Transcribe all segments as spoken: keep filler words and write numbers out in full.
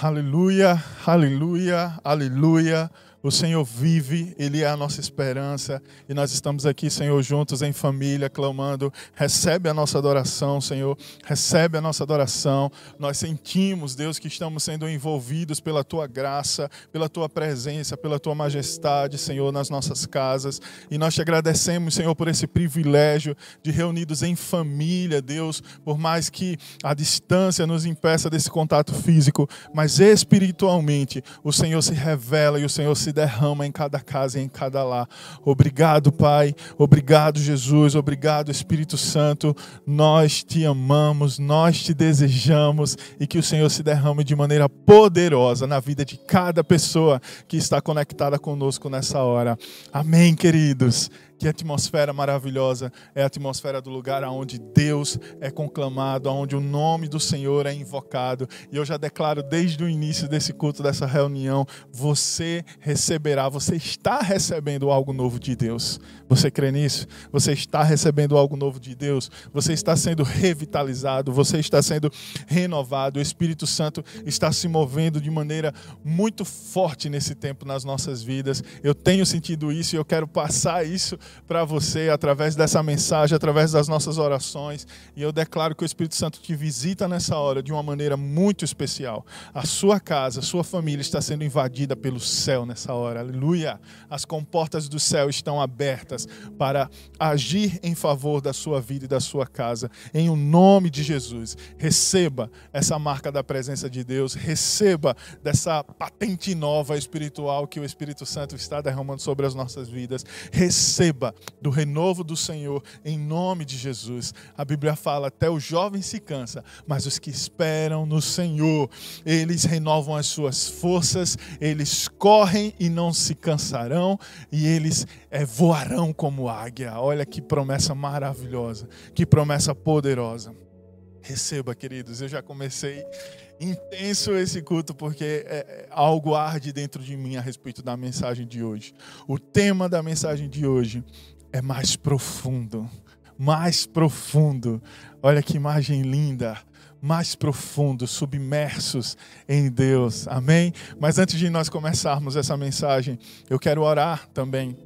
Aleluia, aleluia, aleluia. O Senhor vive, Ele é a nossa esperança. E nós estamos aqui, Senhor, juntos em família, clamando. Recebe a nossa adoração, Senhor. Recebe a nossa adoração. Nós sentimos, Deus, que estamos sendo envolvidos pela Tua graça, pela Tua presença, pela Tua majestade, Senhor, nas nossas casas. E nós te agradecemos, Senhor, por esse privilégio de reunidos em família, Deus. Por mais que a distância nos impeça desse contato físico, mas espiritualmente o Senhor se revela e o Senhor se derrama em cada casa e em cada lar. Obrigado, Pai. Obrigado, Jesus. Obrigado, Espírito Santo. Nós te amamos, nós te desejamos e que o Senhor se derrame de maneira poderosa na vida de cada pessoa que está conectada conosco nessa hora. Amém, queridos. Que atmosfera maravilhosa, é a atmosfera do lugar onde Deus é conclamado, onde o nome do Senhor é invocado. E eu já declaro desde o início desse culto, dessa reunião, você receberá, você está recebendo algo novo de Deus. Você crê nisso? Você está recebendo algo novo de Deus? Você está sendo revitalizado, você está sendo renovado. O Espírito Santo está se movendo de maneira muito forte nesse tempo nas nossas vidas. Eu tenho sentido isso e eu quero passar isso para você através dessa mensagem, através das nossas orações. E eu declaro que o Espírito Santo te visita nessa hora de uma maneira muito especial. A sua casa, a sua família está sendo invadida pelo céu nessa hora. Aleluia! As comportas do céu estão abertas para agir em favor da sua vida e da sua casa. Em o nome de Jesus, receba essa marca da presença de Deus, receba dessa patente nova espiritual que o Espírito Santo está derramando sobre as nossas vidas. Receba do renovo do Senhor, em nome de Jesus. A Bíblia fala, até o jovem se cansa, mas os que esperam no Senhor, eles renovam as suas forças, eles correm e não se cansarão, e eles é, voarão como águia. Olha que promessa maravilhosa, que promessa poderosa. Receba, queridos. Eu já comecei intenso esse culto porque é, algo arde dentro de mim a respeito da mensagem de hoje. O tema da mensagem de hoje é mais profundo, mais profundo. Olha que imagem linda. Mais profundos, submersos em Deus. Amém? Mas antes de nós começarmos essa mensagem, eu quero orar também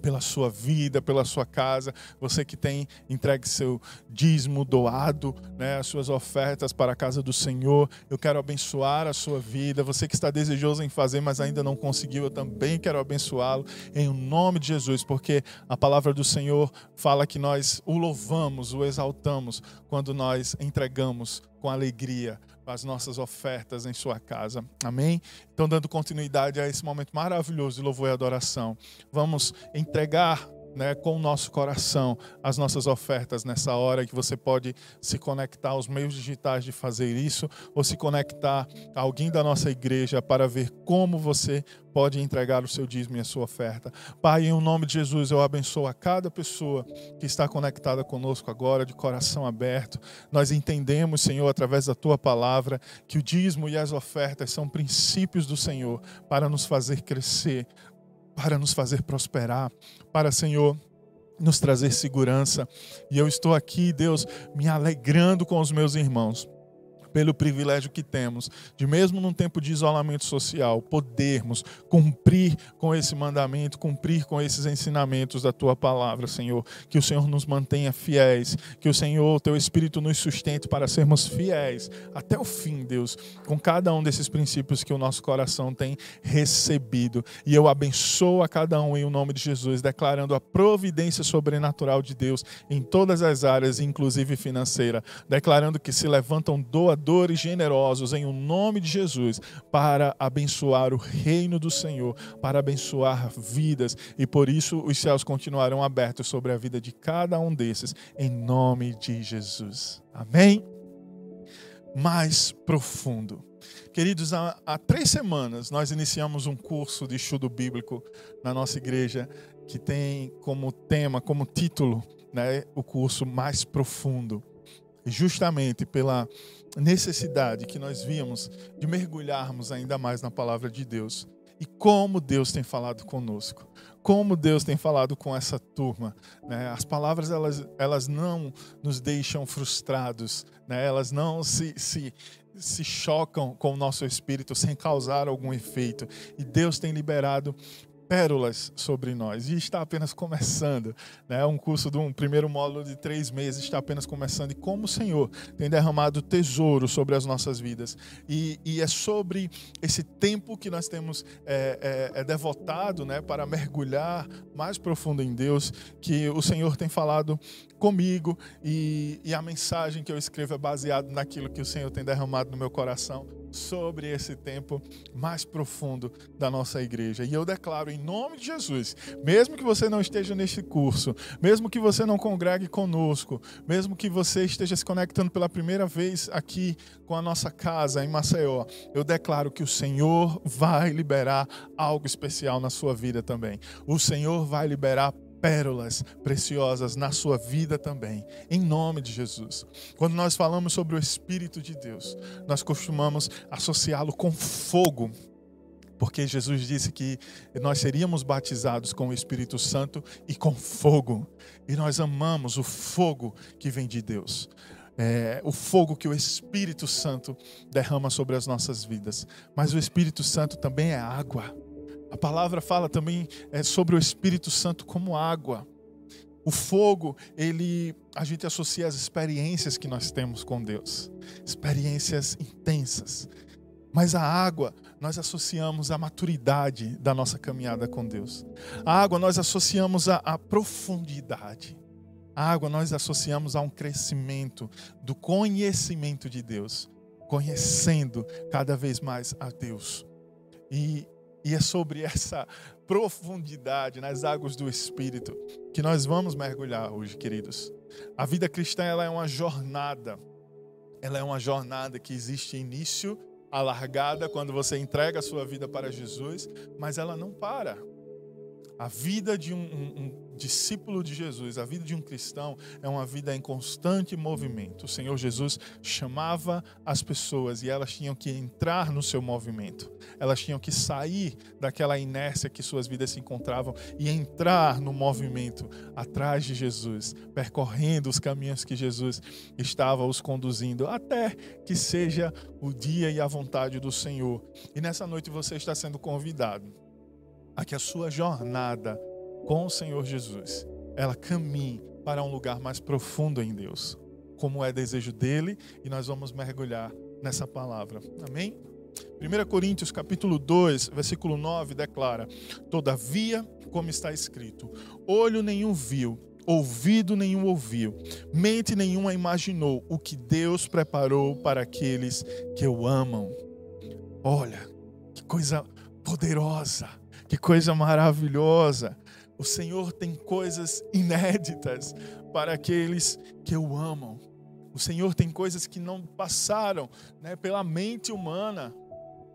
pela sua vida, pela sua casa, você que tem entregue seu dízimo doado, né, as suas ofertas para a casa do Senhor, eu quero abençoar a sua vida, você que está desejoso em fazer, mas ainda não conseguiu, eu também quero abençoá-lo, em nome de Jesus, porque a palavra do Senhor fala que nós o louvamos, o exaltamos, quando nós entregamos com alegria as nossas ofertas em sua casa. Amém? Então, dando continuidade a esse momento maravilhoso de louvor e adoração, vamos entregar, né, com o nosso coração as nossas ofertas nessa hora, que você pode se conectar aos meios digitais de fazer isso, ou se conectar a alguém da nossa igreja para ver como você pode entregar o seu dízimo e a sua oferta. Pai, em nome de Jesus, eu abençoo a cada pessoa que está conectada conosco agora, de coração aberto. Nós entendemos, Senhor, através da Tua palavra, que o dízimo e as ofertas são princípios do Senhor para nos fazer crescer, para nos fazer prosperar, para, Senhor, nos trazer segurança. E eu estou aqui, Deus, me alegrando com os meus irmãos, pelo privilégio que temos de, mesmo num tempo de isolamento social, podermos cumprir com esse mandamento, cumprir com esses ensinamentos da Tua palavra, Senhor. Que o Senhor nos mantenha fiéis, que o Senhor, Teu Espírito, nos sustente para sermos fiéis até o fim, Deus, com cada um desses princípios que o nosso coração tem recebido. E eu abençoo a cada um em o nome de Jesus, declarando a providência sobrenatural de Deus em todas as áreas, inclusive financeira, declarando que se levantam doadores doadores generosos em o nome de Jesus para abençoar o reino do Senhor, para abençoar vidas, e por isso os céus continuarão abertos sobre a vida de cada um desses, em nome de Jesus. Amém? Mais profundo. Queridos, há três semanas nós iniciamos um curso de estudo bíblico na nossa igreja que tem como tema, como título, né, o curso Mais Profundo. Justamente pela necessidade que nós víamos de mergulharmos ainda mais na palavra de Deus. E como Deus tem falado conosco, como Deus tem falado com essa turma, né? As palavras, elas, elas não nos deixam frustrados, né? Elas não se, se, se chocam com o nosso espírito sem causar algum efeito. E Deus tem liberado pérolas sobre nós, e está apenas começando, né? Um curso de um primeiro módulo de três meses está apenas começando, e como o Senhor tem derramado tesouro sobre as nossas vidas, e, e é sobre esse tempo que nós temos é, é, é devotado, né, para mergulhar mais profundo em Deus, que o Senhor tem falado comigo, e, e a mensagem que eu escrevo é baseada naquilo que o Senhor tem derramado no meu coração sobre esse tempo mais profundo da nossa igreja. E eu declaro em nome de Jesus, mesmo que você não esteja neste curso, mesmo que você não congregue conosco, mesmo que você esteja se conectando pela primeira vez aqui com a nossa casa em Maceió, eu declaro que o Senhor vai liberar algo especial na sua vida também. O Senhor vai liberar pérolas preciosas na sua vida também, em nome de Jesus. Quando nós falamos sobre o Espírito de Deus, nós costumamos associá-lo com fogo, porque Jesus disse que nós seríamos batizados com o Espírito Santo e com fogo, e nós amamos o fogo que vem de Deus. É, o fogo que o Espírito Santo derrama sobre as nossas vidas. Mas o Espírito Santo também é água. A palavra fala também sobre o Espírito Santo como água. O fogo, ele, a gente associa às experiências que nós temos com Deus. Experiências intensas. Mas a água, nós associamos à maturidade da nossa caminhada com Deus. A água, nós associamos à, à profundidade. A água, nós associamos a um crescimento do conhecimento de Deus. Conhecendo cada vez mais a Deus. E... E é sobre essa profundidade nas águas do Espírito que nós vamos mergulhar hoje, queridos. A vida cristã, ela é uma jornada. Ela é uma jornada que existe início, a largada, quando você entrega a sua vida para Jesus, mas ela não para. A vida de um, um, um discípulo de Jesus, a vida de um cristão, é uma vida em constante movimento. O Senhor Jesus chamava as pessoas e elas tinham que entrar no seu movimento. Elas tinham que sair daquela inércia que suas vidas se encontravam e entrar no movimento atrás de Jesus, percorrendo os caminhos que Jesus estava os conduzindo, até que seja o dia e a vontade do Senhor. E nessa noite você está sendo convidado a que a sua jornada com o Senhor Jesus, ela caminhe para um lugar mais profundo em Deus, como é desejo dele, e nós vamos mergulhar nessa palavra. Amém? primeira Coríntios, capítulo dois, versículo nove, declara: Todavia, como está escrito, olho nenhum viu, ouvido nenhum ouviu, mente nenhuma imaginou o que Deus preparou para aqueles que o amam. Olha, que coisa poderosa, que coisa maravilhosa. O Senhor tem coisas inéditas para aqueles que o amam. O Senhor tem coisas que não passaram, né, pela mente humana,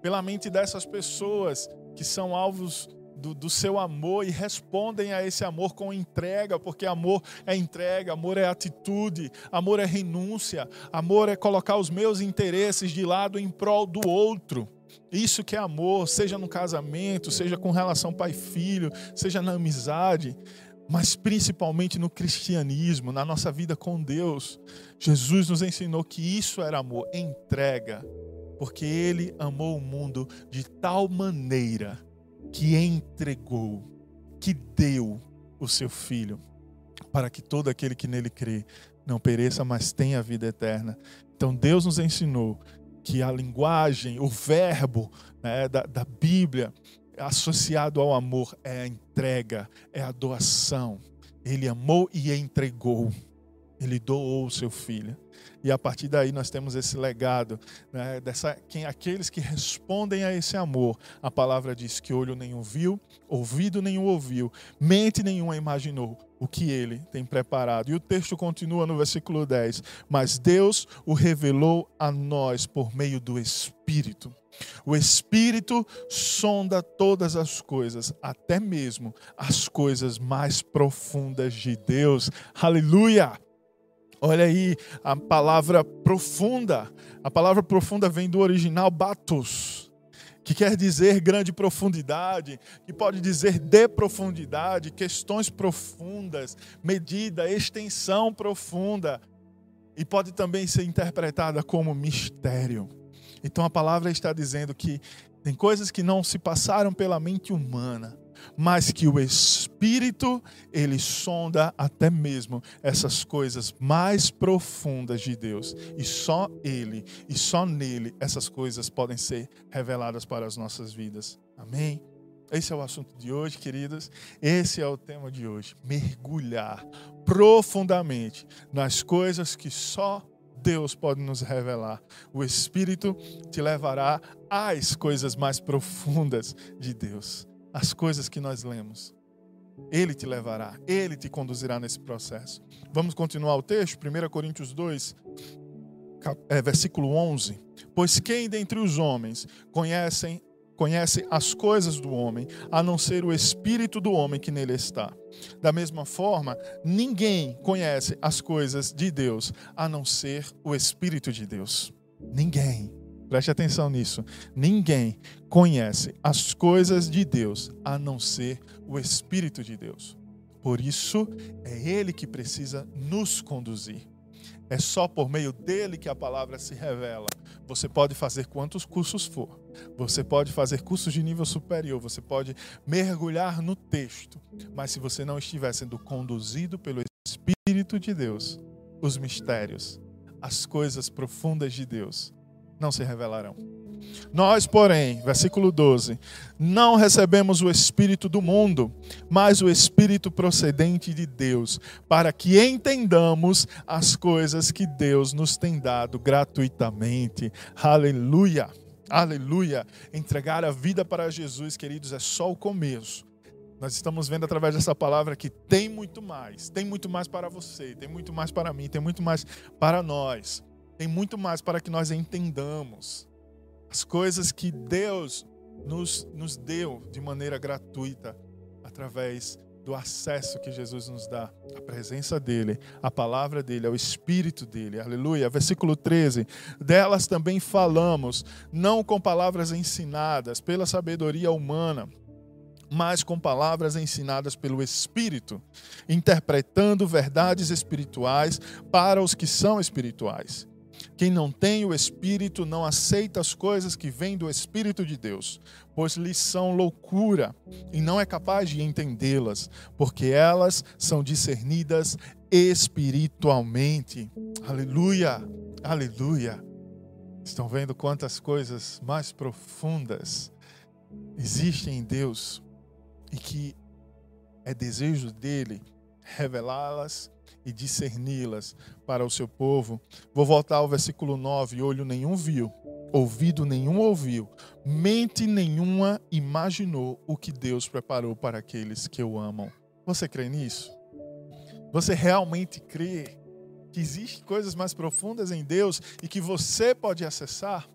pela mente dessas pessoas que são alvos do, do seu amor e respondem a esse amor com entrega, porque amor é entrega, amor é atitude, amor é renúncia, amor é colocar os meus interesses de lado em prol do outro. Isso que é amor, seja no casamento, seja com relação pai-filho, seja na amizade, mas principalmente no cristianismo, na nossa vida com Deus. Jesus nos ensinou que isso era amor, entrega, porque ele amou o mundo de tal maneira que entregou, que deu o seu Filho, para que todo aquele que nele crê não pereça, mas tenha a vida eterna. Então Deus nos ensinou que a linguagem, o verbo, né, da, da Bíblia associado ao amor é a entrega, é a doação. Ele amou e entregou. Ele doou o seu Filho. E a partir daí nós temos esse legado, né, dessa, quem, aqueles que respondem a esse amor. A palavra diz que olho nenhum viu, ouvido nenhum ouviu, mente nenhuma imaginou o que ele tem preparado. E o texto continua no versículo dez. Mas Deus o revelou a nós por meio do Espírito. O Espírito sonda todas as coisas, até mesmo as coisas mais profundas de Deus. Aleluia! Olha aí a palavra profunda. A palavra profunda vem do original batos, que quer dizer grande profundidade, que pode dizer de profundidade, questões profundas, medida, extensão profunda. E pode também ser interpretada como mistério. Então a palavra está dizendo que tem coisas que não se passaram pela mente humana, mas que o Espírito, ele sonda até mesmo essas coisas mais profundas de Deus. E só ele, e só nele, essas coisas podem ser reveladas para as nossas vidas. Amém? Esse é o assunto de hoje, queridos. Esse é o tema de hoje. Mergulhar profundamente nas coisas que só Deus pode nos revelar. O Espírito te levará às coisas mais profundas de Deus. As coisas que nós lemos. Ele te levará, ele te conduzirá nesse processo. Vamos continuar o texto, primeira Coríntios dois, versículo onze. Pois quem dentre os homens conhecem Conhece as coisas do homem, a não ser o espírito do homem que nele está. Da mesma forma, ninguém conhece as coisas de Deus, a não ser o espírito de Deus. Ninguém, preste atenção nisso, ninguém conhece as coisas de Deus, a não ser o espírito de Deus. Por isso, é ele que precisa nos conduzir. É só por meio dele que a palavra se revela. Você pode fazer quantos cursos for. Você pode fazer cursos de nível superior. Você pode mergulhar no texto. Mas se você não estiver sendo conduzido pelo Espírito de Deus, os mistérios, as coisas profundas de Deus, não se revelarão. Nós, porém, versículo doze, não recebemos o Espírito do mundo, mas o Espírito procedente de Deus, para que entendamos as coisas que Deus nos tem dado gratuitamente. Aleluia, aleluia. Entregar a vida para Jesus, queridos, é só o começo. Nós estamos vendo através dessa palavra que tem muito mais, tem muito mais para você, tem muito mais para mim, tem muito mais para nós, tem muito mais para que nós entendamos as coisas que Deus nos, nos deu de maneira gratuita, através do acesso que Jesus nos dá, a presença dele, a palavra dele, ao Espírito dele. Aleluia. Versículo treze. Delas também falamos, não com palavras ensinadas pela sabedoria humana, mas com palavras ensinadas pelo Espírito, interpretando verdades espirituais para os que são espirituais. Quem não tem o Espírito não aceita as coisas que vêm do Espírito de Deus, pois lhes são loucura e não é capaz de entendê-las, porque elas são discernidas espiritualmente. Aleluia, aleluia. Estão vendo quantas coisas mais profundas existem em Deus e que é desejo dele revelá-las e discerni-las para o seu povo. Vou voltar ao versículo nove. Olho nenhum viu, ouvido nenhum ouviu, mente nenhuma imaginou o que Deus preparou para aqueles que o amam. Você crê nisso? Você realmente crê que existem coisas mais profundas em Deus e que você pode acessar?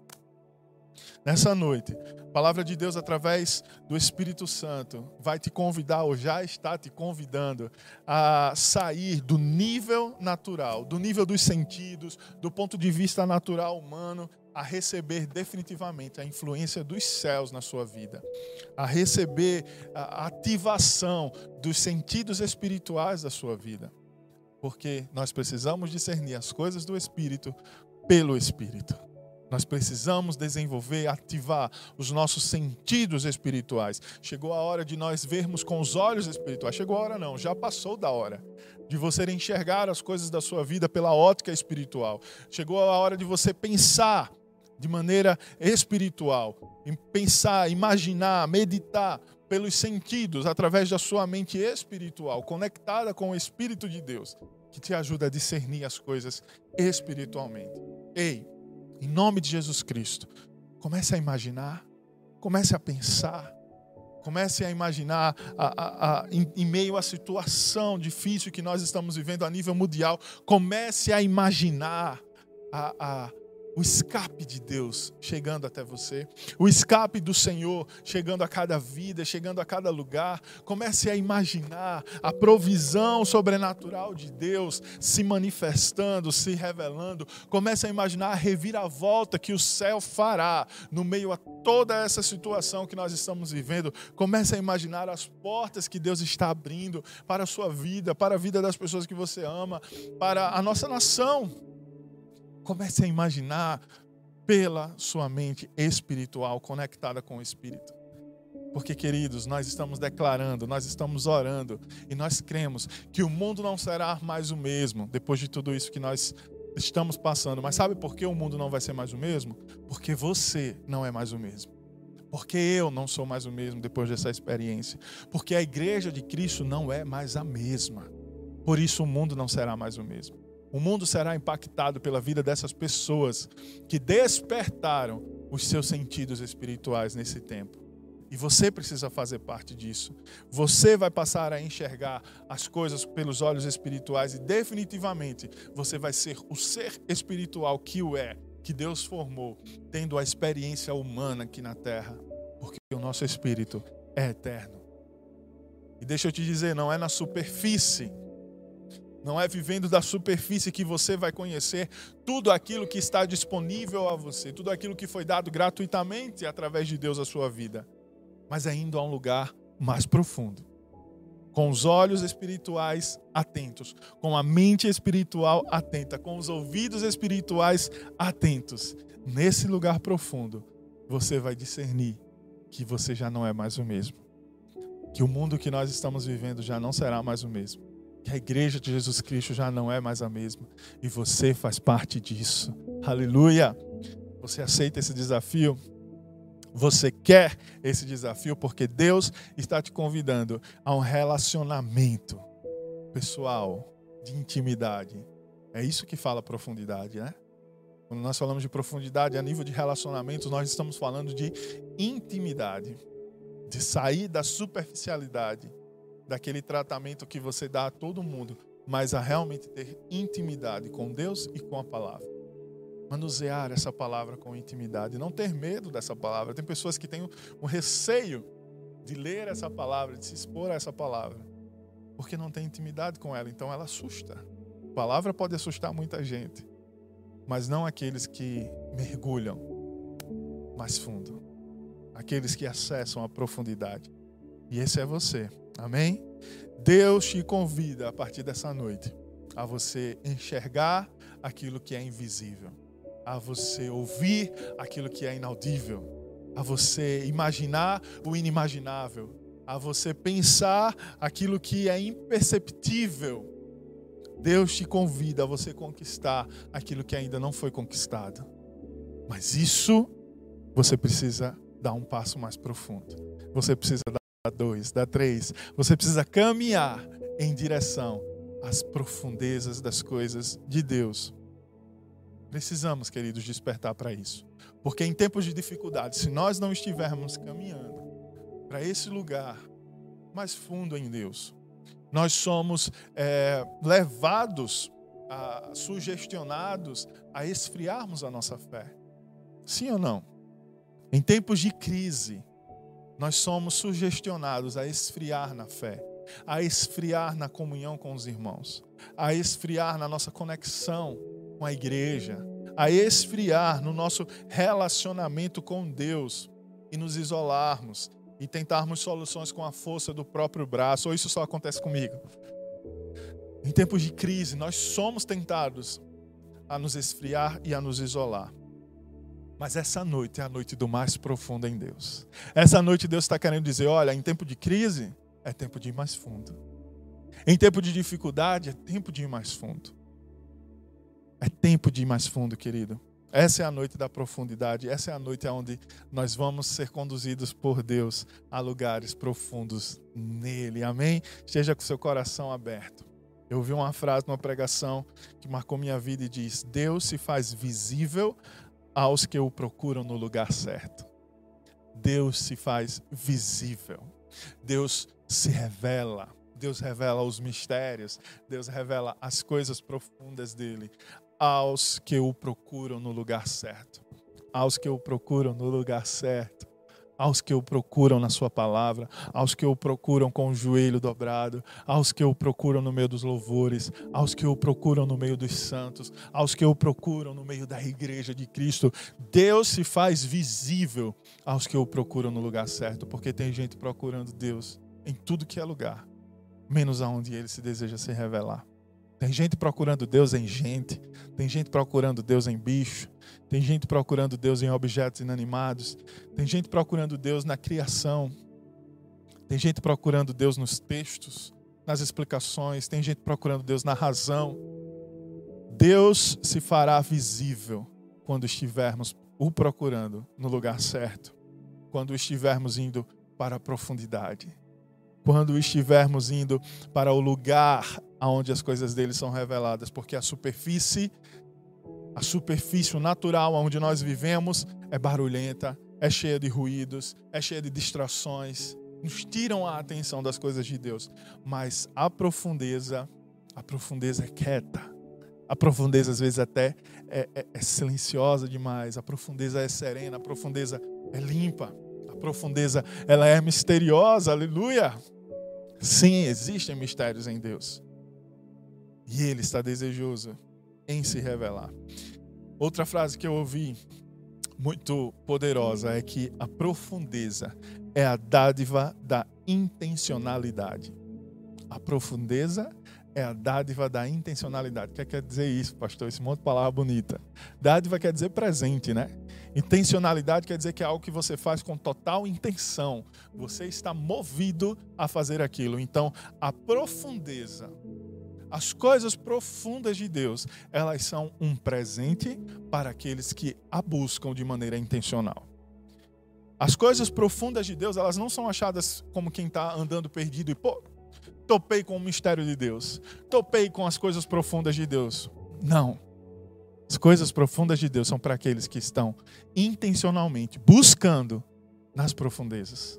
Nessa noite, a palavra de Deus através do Espírito Santo vai te convidar, ou já está te convidando, a sair do nível natural, do nível dos sentidos, do ponto de vista natural humano, a receber definitivamente a influência dos céus na sua vida, a receber a ativação dos sentidos espirituais da sua vida, porque nós precisamos discernir as coisas do Espírito pelo Espírito. Nós precisamos desenvolver, ativar os nossos sentidos espirituais. Chegou a hora de nós vermos com os olhos espirituais. Chegou a hora não, já passou da hora. De você enxergar as coisas da sua vida pela ótica espiritual. Chegou a hora de você pensar de maneira espiritual. Pensar, imaginar, meditar pelos sentidos, através da sua mente espiritual, conectada com o Espírito de Deus, que te ajuda a discernir as coisas espiritualmente. Ei! Em nome de Jesus Cristo, comece a imaginar, comece a pensar, comece a imaginar a, a, a, em, em meio à situação difícil que nós estamos vivendo a nível mundial, comece a imaginar a, a, o escape de Deus chegando até você, o escape do Senhor chegando a cada vida, chegando a cada lugar. Comece a imaginar a provisão sobrenatural de Deus se manifestando, se revelando. Comece a imaginar a reviravolta que o céu fará no meio a toda essa situação que nós estamos vivendo. Comece a imaginar as portas que Deus está abrindo para a sua vida, para a vida das pessoas que você ama, para a nossa nação. Comece a imaginar pela sua mente espiritual, conectada com o Espírito. Porque, queridos, nós estamos declarando, nós estamos orando, e nós cremos que o mundo não será mais o mesmo, depois de tudo isso que nós estamos passando. Mas sabe por que o mundo não vai ser mais o mesmo? Porque você não é mais o mesmo. Porque eu não sou mais o mesmo depois dessa experiência. Porque a igreja de Cristo não é mais a mesma. Por isso o mundo não será mais o mesmo. O mundo será impactado pela vida dessas pessoas que despertaram os seus sentidos espirituais nesse tempo. E você precisa fazer parte disso. Você vai passar a enxergar as coisas pelos olhos espirituais e definitivamente você vai ser o ser espiritual que o é, que Deus formou, tendo a experiência humana aqui na terra. Porque o nosso espírito é eterno. E deixa eu te dizer, não é na superfície, não é vivendo da superfície que você vai conhecer tudo aquilo que está disponível a você, tudo aquilo que foi dado gratuitamente através de Deus à sua vida. Mas é indo a um lugar mais profundo. Com os olhos espirituais atentos, com a mente espiritual atenta, com os ouvidos espirituais atentos. Nesse lugar profundo, você vai discernir que você já não é mais o mesmo. Que o mundo que nós estamos vivendo já não será mais o mesmo. Que a igreja de Jesus Cristo já não é mais a mesma. E você faz parte disso. Aleluia! Você aceita esse desafio? Você quer esse desafio porque Deus está te convidando a um relacionamento pessoal, de intimidade. É isso que fala profundidade, né? Quando nós falamos de profundidade a nível de relacionamentos, nós estamos falando de intimidade, de sair da superficialidade, daquele tratamento que você dá a todo mundo, mas a realmente ter intimidade com Deus e com a palavra. Manusear essa palavra com intimidade, não ter medo dessa palavra. Tem pessoas que têm um receio de ler essa palavra, de se expor a essa palavra, porque não tem intimidade com ela, então ela assusta. A palavra pode assustar muita gente, mas não aqueles que mergulham mais fundo, aqueles que acessam a profundidade. E esse é você, amém? Deus te convida a partir dessa noite a você enxergar aquilo que é invisível, a você ouvir aquilo que é inaudível, a você imaginar o inimaginável, a você pensar aquilo que é imperceptível. Deus te convida a você conquistar aquilo que ainda não foi conquistado. Mas isso, você precisa dar um passo mais profundo. Você precisa dar dois, dar três. Você precisa caminhar em direção às profundezas das coisas de Deus. Precisamos, queridos, despertar para isso. Porque em tempos de dificuldade, se nós não estivermos caminhando para esse lugar mais fundo em Deus, nós somos é, levados, a, sugestionados a esfriarmos a nossa fé. Sim ou não? Em tempos de crise, nós somos sugestionados a esfriar na fé, a esfriar na comunhão com os irmãos, a esfriar na nossa conexão com a igreja, a esfriar no nosso relacionamento com Deus e nos isolarmos e tentarmos soluções com a força do próprio braço. Ou isso só acontece comigo? Em tempos de crise, nós somos tentados a nos esfriar e a nos isolar. Mas essa noite é a noite do mais profundo em Deus. Essa noite Deus está querendo dizer, olha, em tempo de crise é tempo de ir mais fundo. Em tempo de dificuldade é tempo de ir mais fundo. É tempo de ir mais fundo, querido. Essa é a noite da profundidade. Essa é a noite onde nós vamos ser conduzidos por Deus a lugares profundos nele. Amém? Esteja com seu coração aberto. Eu ouvi uma frase numa pregação que marcou minha vida e diz: Deus se faz visível aos que o procuram no lugar certo. Deus se faz visível. Deus se revela. Deus revela os mistérios. Deus revela as coisas profundas dele aos que o procuram no lugar certo. Aos que o procuram no lugar certo. Aos que o procuram na sua palavra. Aos que o procuram com o joelho dobrado. Aos que o procuram no meio dos louvores. Aos que o procuram no meio dos santos. Aos que o procuram no meio da igreja de Cristo. Deus se faz visível aos que o procuram no lugar certo. Porque tem gente procurando Deus em tudo que é lugar, menos aonde ele se deseja se revelar. Tem gente procurando Deus em gente, tem gente procurando Deus em bicho, tem gente procurando Deus em objetos inanimados, tem gente procurando Deus na criação, tem gente procurando Deus nos textos, nas explicações, tem gente procurando Deus na razão. Deus se fará visível quando estivermos o procurando no lugar certo, quando estivermos indo para a profundidade, quando estivermos indo para o lugar aonde as coisas dele são reveladas, porque a superfície, a superfície natural onde nós vivemos é barulhenta, é cheia de ruídos, é cheia de distrações, nos tiram a atenção das coisas de Deus. Mas a profundeza, a profundeza é quieta, a profundeza às vezes até é, é, é silenciosa demais, a profundeza é serena, a profundeza é limpa, a profundeza ela é misteriosa, aleluia! Sim, existem mistérios em Deus. E Ele está desejoso em se revelar. Outra frase que eu ouvi, muito poderosa, é que a profundeza é a dádiva da intencionalidade. A profundeza é a dádiva da intencionalidade. O que quer dizer isso, pastor? Esse monte de palavra bonita. Dádiva quer dizer presente, né? Intencionalidade quer dizer que é algo que você faz com total intenção. Você está movido a fazer aquilo. Então, a profundeza... As coisas profundas de Deus, elas são um presente para aqueles que a buscam de maneira intencional. As coisas profundas de Deus, elas não são achadas como quem está andando perdido e pô, topei com o mistério de Deus, topei com as coisas profundas de Deus. Não. As coisas profundas de Deus são para aqueles que estão intencionalmente buscando nas profundezas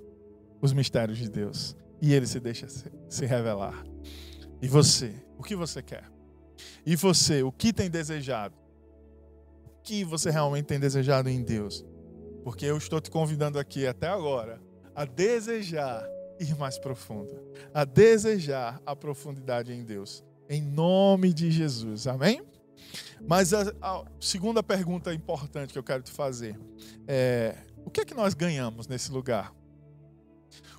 os mistérios de Deus. E Ele se deixa se revelar. E você, o que você quer? E você, o que tem desejado? O que você realmente tem desejado em Deus? Porque eu estou te convidando aqui até agora a desejar ir mais profundo, a desejar a profundidade em Deus, em nome de Jesus, amém? Mas a, a segunda pergunta importante que eu quero te fazer é: o que é que nós ganhamos nesse lugar?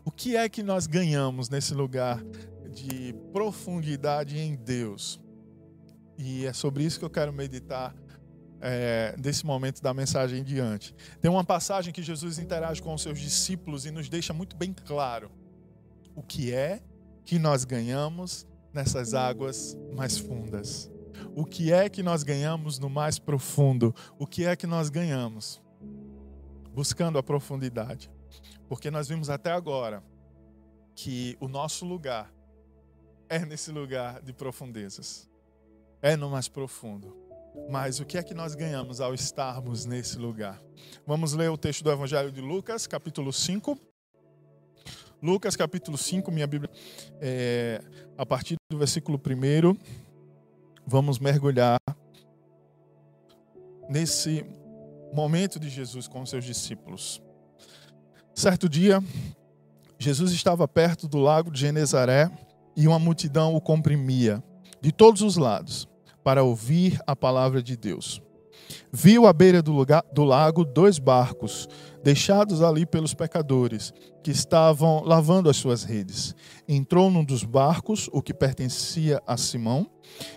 O que é que nós ganhamos nesse lugar de profundidade em Deus? E é sobre isso que eu quero meditar é, desse momento da mensagem em diante. Tem uma passagem que Jesus interage com os seus discípulos e nos deixa muito bem claro o que é que nós ganhamos nessas águas mais fundas. O que é que nós ganhamos no mais profundo? O que é que nós ganhamos buscando a profundidade? Porque nós vimos até agora que o nosso lugar é nesse lugar de profundezas, é no mais profundo. Mas o que é que nós ganhamos ao estarmos nesse lugar? Vamos ler o texto do Evangelho de Lucas, capítulo cinco. Lucas, capítulo cinco, minha Bíblia, é, a partir do versículo um, vamos mergulhar nesse momento de Jesus com os seus discípulos. Certo dia, Jesus estava perto do lago de Genezaré, e uma multidão o comprimia, de todos os lados, para ouvir a palavra de Deus. Viu à beira do, lugar, do lago dois barcos, deixados ali pelos pecadores, que estavam lavando as suas redes. Entrou num dos barcos, o que pertencia a Simão,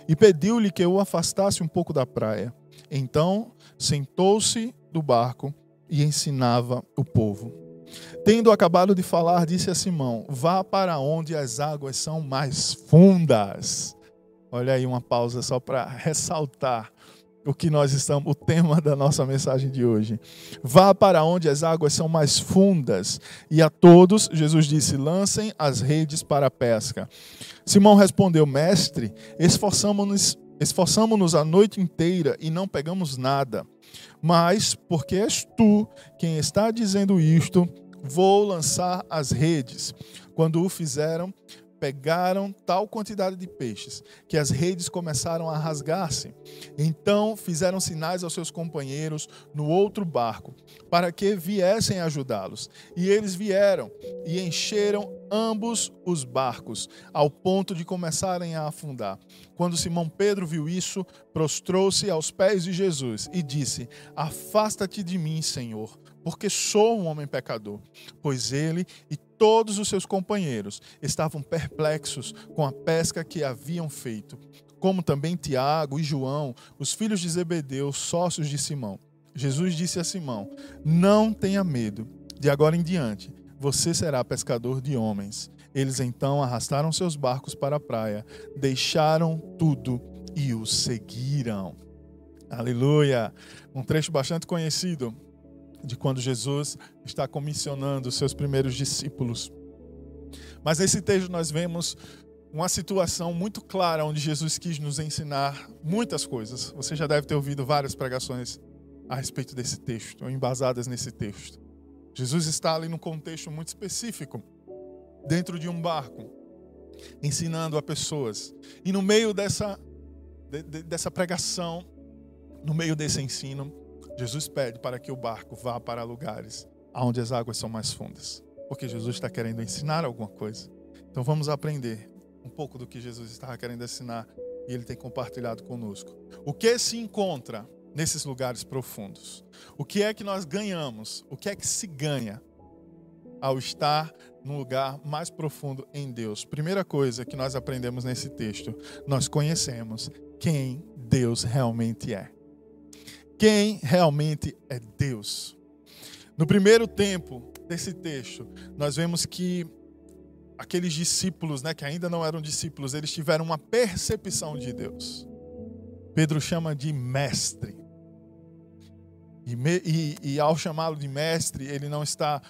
e pediu-lhe que o afastasse um pouco da praia. Então, sentou-se do barco e ensinava o povo. Tendo acabado de falar, disse a Simão: vá para onde as águas são mais fundas. Olha aí uma pausa só para ressaltar o que nós estamos, o tema da nossa mensagem de hoje. Vá para onde as águas são mais fundas. E a todos, Jesus disse: lancem as redes para a pesca. Simão respondeu: mestre, esforçamo-nos, esforçamo-nos a noite inteira e não pegamos nada. Mas, porque és tu quem está dizendo isto, vou lançar as redes. Quando o fizeram, pegaram tal quantidade de peixes, que as redes começaram a rasgar-se. Então fizeram sinais aos seus companheiros no outro barco, para que viessem ajudá-los. E eles vieram e encheram ambos os barcos, ao ponto de começarem a afundar. Quando Simão Pedro viu isso, prostrou-se aos pés de Jesus e disse: afasta-te de mim, Senhor, porque sou um homem pecador. Pois ele e todos os seus companheiros estavam perplexos com a pesca que haviam feito, como também Tiago e João, os filhos de Zebedeu, sócios de Simão. Jesus disse a Simão: não tenha medo, de agora em diante você será pescador de homens. Eles então arrastaram seus barcos para a praia, deixaram tudo e o seguiram. Aleluia! Um trecho bastante conhecido de quando Jesus está comissionando os seus primeiros discípulos. Mas nesse texto nós vemos uma situação muito clara onde Jesus quis nos ensinar muitas coisas. Você já deve ter ouvido várias pregações a respeito desse texto, ou embasadas nesse texto. Jesus está ali num contexto muito específico, dentro de um barco, ensinando a pessoas. E no meio dessa, de, de, dessa pregação, no meio desse ensino, Jesus pede para que o barco vá para lugares onde as águas são mais fundas. Porque Jesus está querendo ensinar alguma coisa. Então vamos aprender um pouco do que Jesus estava querendo ensinar e Ele tem compartilhado conosco. O que se encontra nesses lugares profundos? O que é que nós ganhamos? O que é que se ganha ao estar num lugar mais profundo em Deus? Primeira coisa que nós aprendemos nesse texto, nós conhecemos quem Deus realmente é. Quem realmente é Deus? No primeiro tempo desse texto, nós vemos que aqueles discípulos, né, que ainda não eram discípulos, eles tiveram uma percepção de Deus. Pedro chama de mestre. E, me, e, e ao chamá-lo de mestre, ele não está,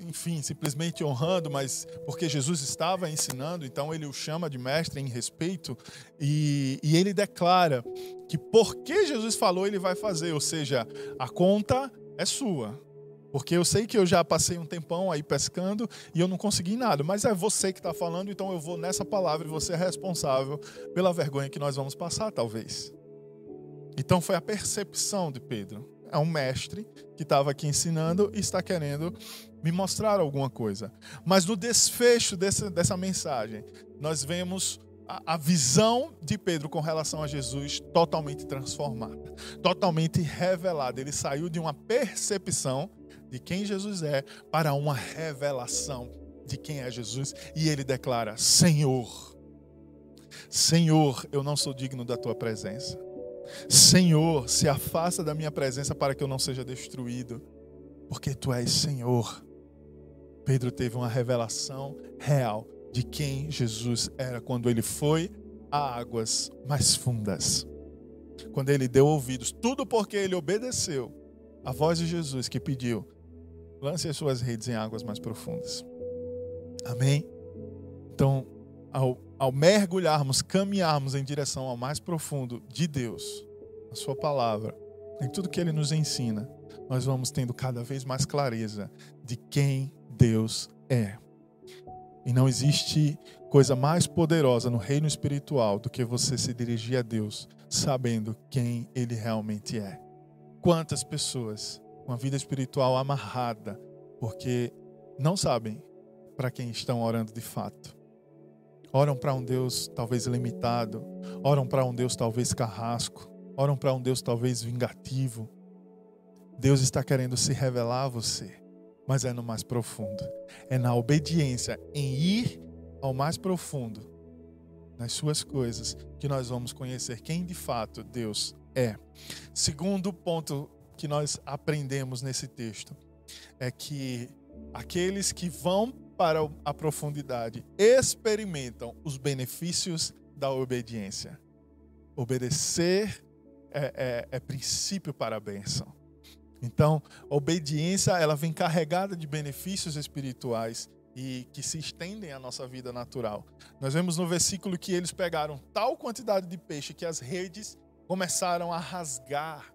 enfim, simplesmente honrando, mas porque Jesus estava ensinando, então ele o chama de mestre em respeito. E, e ele declara que porque Jesus falou, ele vai fazer. Ou seja, a conta é sua. Porque eu sei que eu já passei um tempão aí pescando e eu não consegui nada. Mas é você que está falando, então eu vou nessa palavra e você é responsável pela vergonha que nós vamos passar, talvez. Então foi a percepção de Pedro. É um mestre que estava aqui ensinando e está querendo me mostrar alguma coisa. Mas no desfecho dessa, dessa mensagem, nós vemos a, a visão de Pedro com relação a Jesus totalmente transformada. Totalmente revelada. Ele saiu de uma percepção de quem Jesus é, para uma revelação de quem é Jesus. E ele declara: Senhor, Senhor, eu não sou digno da tua presença. Senhor, se afasta da minha presença para que eu não seja destruído, porque tu és Senhor. Pedro teve uma revelação real de quem Jesus era quando ele foi a águas mais fundas. Quando ele deu ouvidos, tudo porque ele obedeceu a voz de Jesus que pediu: lance as suas redes em águas mais profundas. Amém? Então, ao, ao mergulharmos, caminharmos em direção ao mais profundo de Deus, a sua palavra, em tudo que Ele nos ensina, nós vamos tendo cada vez mais clareza de quem Deus é. E não existe coisa mais poderosa no reino espiritual do que você se dirigir a Deus sabendo quem Ele realmente é. Quantas pessoas com a vida espiritual amarrada, porque não sabem para quem estão orando de fato. Oram para um Deus talvez limitado, oram para um Deus talvez carrasco, oram para um Deus talvez vingativo. Deus está querendo se revelar a você, mas é no mais profundo. É na obediência, em ir ao mais profundo, nas suas coisas, que nós vamos conhecer quem de fato Deus é. Segundo ponto que nós aprendemos nesse texto é que aqueles que vão para a profundidade experimentam os benefícios da obediência. Obedecer é, é, é princípio para a bênção. Então, a obediência ela vem carregada de benefícios espirituais e que se estendem à nossa vida natural. Nós vemos no versículo que eles pegaram tal quantidade de peixe que as redes começaram a rasgar.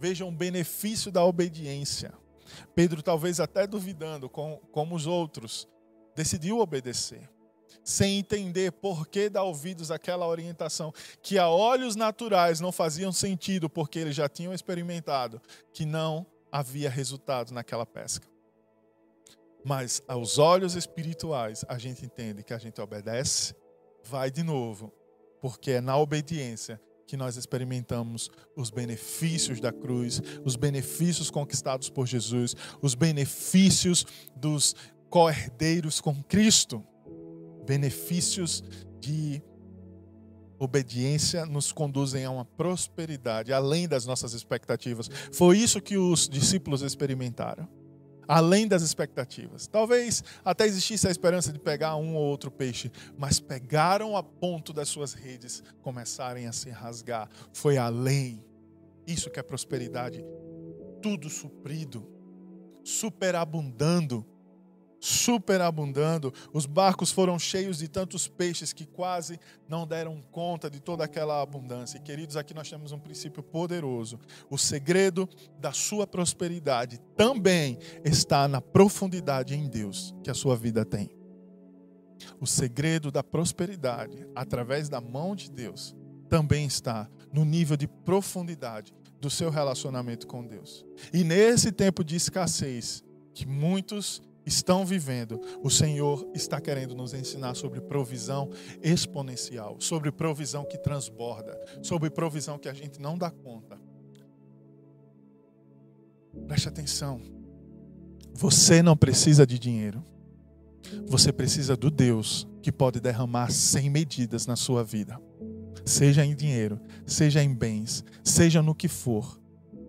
Vejam o benefício da obediência. Pedro, talvez até duvidando, como os outros, decidiu obedecer, sem entender por que dar ouvidos àquela orientação, que a olhos naturais não faziam sentido, porque eles já tinham experimentado que não havia resultado naquela pesca. Mas aos olhos espirituais, a gente entende que a gente obedece, vai de novo, porque é na obediência que nós experimentamos os benefícios da cruz, os benefícios conquistados por Jesus, os benefícios dos co-herdeiros com Cristo, benefícios de obediência nos conduzem a uma prosperidade além das nossas expectativas. Foi isso que os discípulos experimentaram. Além das expectativas. Talvez até existisse a esperança de pegar um ou outro peixe, mas pegaram a ponto das suas redes começarem a se rasgar. Foi além. Isso que é prosperidade. Tudo suprido, superabundando, superabundando. Os barcos foram cheios de tantos peixes que quase não deram conta de toda aquela abundância. E, queridos, aqui nós temos um princípio poderoso. O segredo da sua prosperidade também está na profundidade em Deus que a sua vida tem. O segredo da prosperidade, através da mão de Deus, também está no nível de profundidade do seu relacionamento com Deus. E nesse tempo de escassez que muitos estão vivendo, o Senhor está querendo nos ensinar sobre provisão exponencial, sobre provisão que transborda, sobre provisão que a gente não dá conta. Preste atenção. Você não precisa de dinheiro. Você precisa do Deus que pode derramar sem medidas na sua vida. Seja em dinheiro, seja em bens, seja no que for.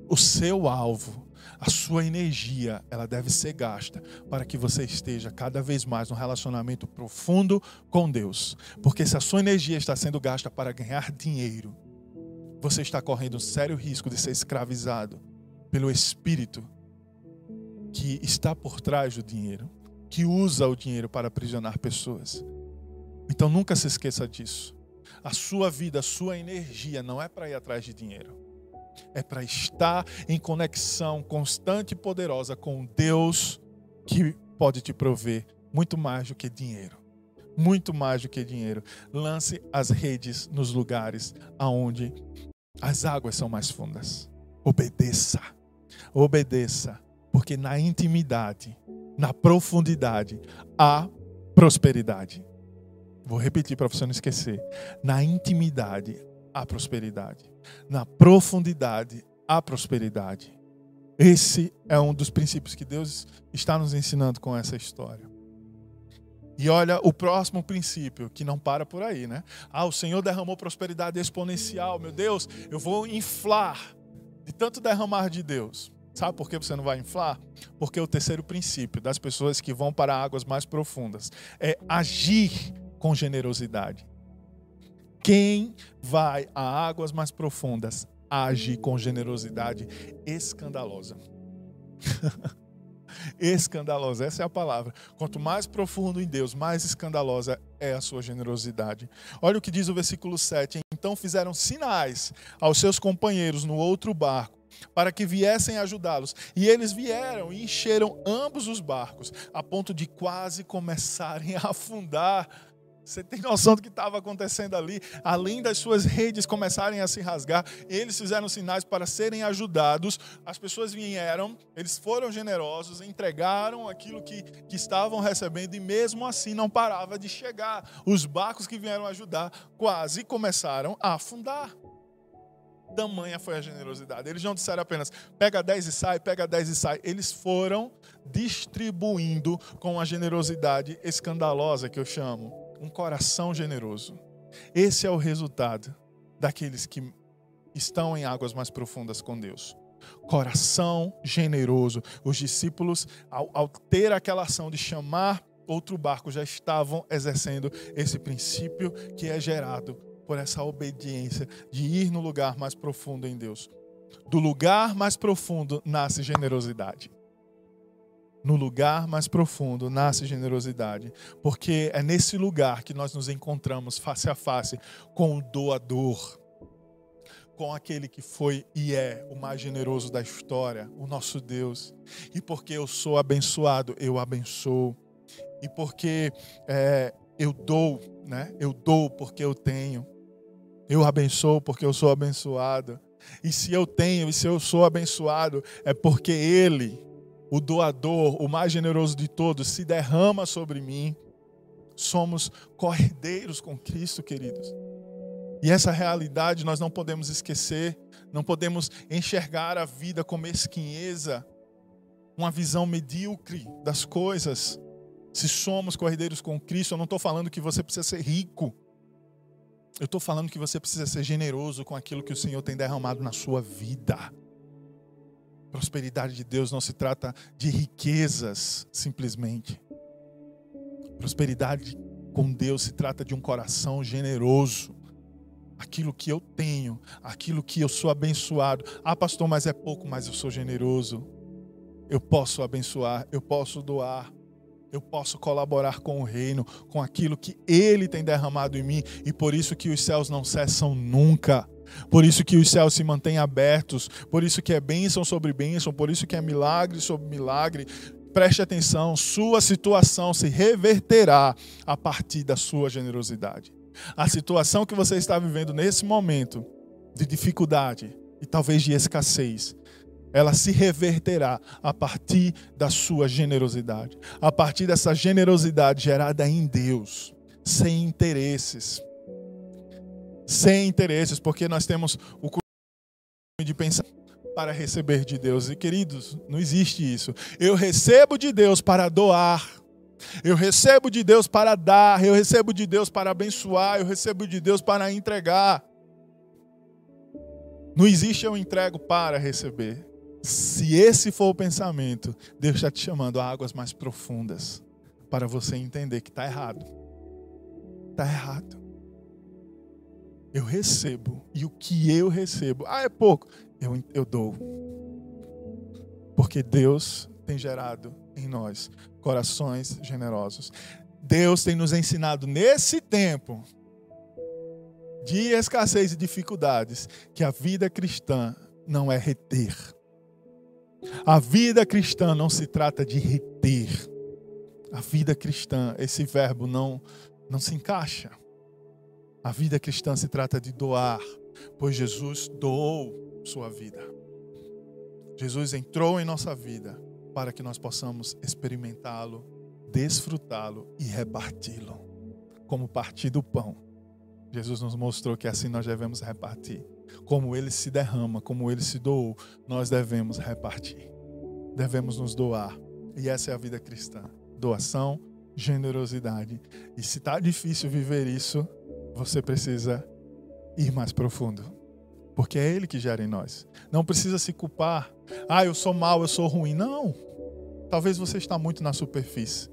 O seu alvo, a sua energia, ela deve ser gasta para que você esteja cada vez mais num relacionamento profundo com Deus. Porque se a sua energia está sendo gasta para ganhar dinheiro, você está correndo um sério risco de ser escravizado pelo espírito que está por trás do dinheiro, que usa o dinheiro para aprisionar pessoas. Então nunca se esqueça disso. A sua vida, a sua energia não é para ir atrás de dinheiro. É para estar em conexão constante e poderosa com Deus que pode te prover muito mais do que dinheiro. Muito mais do que dinheiro. Lance as redes nos lugares onde as águas são mais fundas. Obedeça. Obedeça. Porque na intimidade, na profundidade, há prosperidade. Vou repetir para você não esquecer. Na intimidade, há prosperidade. Na profundidade, há prosperidade. Esse é um dos princípios que Deus está nos ensinando com essa história. E olha o próximo princípio, que não para por aí, né? Ah, o Senhor derramou prosperidade exponencial. Meu Deus, eu vou inflar de tanto derramar de Deus. Sabe por que você não vai inflar? Porque o terceiro princípio das pessoas que vão para águas mais profundas é agir com generosidade. Quem vai a águas mais profundas age com generosidade escandalosa. Escandalosa, essa é a palavra. Quanto mais profundo em Deus, mais escandalosa é a sua generosidade. Olha o que diz o versículo sete. Então fizeram sinais aos seus companheiros no outro barco, para que viessem ajudá-los. E eles vieram e encheram ambos os barcos, a ponto de quase começarem a afundar. Você tem noção do que estava acontecendo ali? Além das suas redes começarem a se rasgar, eles fizeram sinais para serem ajudados. As pessoas vieram, eles foram generosos, entregaram aquilo que, que estavam recebendo e mesmo assim não parava de chegar. Os barcos que vieram ajudar quase começaram a afundar. Tamanha foi a generosidade. Eles não disseram apenas, pega dez e sai, pega dez e sai. Eles foram distribuindo com a generosidade escandalosa que eu chamo. Um coração generoso. Esse é o resultado daqueles que estão em águas mais profundas com Deus. Coração generoso. Os discípulos, ao, ao ter aquela ação de chamar outro barco, já estavam exercendo esse princípio que é gerado por essa obediência de ir no lugar mais profundo em Deus. Do lugar mais profundo nasce generosidade. No lugar mais profundo nasce generosidade, porque é nesse lugar que nós nos encontramos face a face com o doador, com aquele que foi e é o mais generoso da história, o nosso Deus. E porque eu sou abençoado, eu abençoo. E porque é, eu dou, né? Eu dou porque eu tenho. Eu abençoo porque eu sou abençoado. E se eu tenho, e se eu sou abençoado, é porque Ele, o doador, o mais generoso de todos, se derrama sobre mim. Somos cordeiros com Cristo, queridos. E essa realidade nós não podemos esquecer. Não podemos enxergar a vida com mesquinheza, uma visão medíocre das coisas. Se somos cordeiros com Cristo, eu não estou falando que você precisa ser rico. Eu estou falando que você precisa ser generoso com aquilo que o Senhor tem derramado na sua vida. Prosperidade de Deus não se trata de riquezas, simplesmente. Prosperidade com Deus se trata de um coração generoso. Aquilo que eu tenho, aquilo que eu sou abençoado. Ah, pastor, mas é pouco, mas eu sou generoso. Eu posso abençoar, eu posso doar. Eu posso colaborar com o reino, com aquilo que Ele tem derramado em mim. E por isso que os céus não cessam nunca. Por isso que os céus se mantêm abertos. Por isso que é bênção sobre bênção. Por isso que é milagre sobre milagre. Preste atenção, sua situação se reverterá a partir da sua generosidade. A situação que você está vivendo nesse momento de dificuldade e talvez de escassez, ela se reverterá a partir da sua generosidade. A partir dessa generosidade gerada em Deus. Sem interesses. Sem interesses. Porque nós temos o costume de pensar para receber de Deus. E queridos, não existe isso. Eu recebo de Deus para doar. Eu recebo de Deus para dar. Eu recebo de Deus para abençoar. Eu recebo de Deus para entregar. Não existe eu entrego para receber. Se esse for o pensamento, Deus está te chamando a águas mais profundas para você entender que está errado. Está errado. Eu recebo. E o que eu recebo? Ah, é pouco. Eu, eu dou. Porque Deus tem gerado em nós corações generosos. Deus tem nos ensinado nesse tempo de escassez e dificuldades que a vida cristã não é reter. A vida cristã não se trata de reter. A vida cristã, esse verbo não, não se encaixa. A vida cristã se trata de doar, pois Jesus doou sua vida. Jesus entrou em nossa vida para que nós possamos experimentá-lo, desfrutá-lo e reparti-lo, como partir do pão. Jesus nos mostrou que assim nós devemos repartir. Como Ele se derrama, como Ele se doou, nós devemos repartir. Devemos nos doar. E essa é a vida cristã. Doação, generosidade. E se está difícil viver isso, você precisa ir mais profundo. Porque é Ele que gera em nós. Não precisa se culpar. Ah, eu sou mau, eu sou ruim. Não. Talvez você está muito na superfície.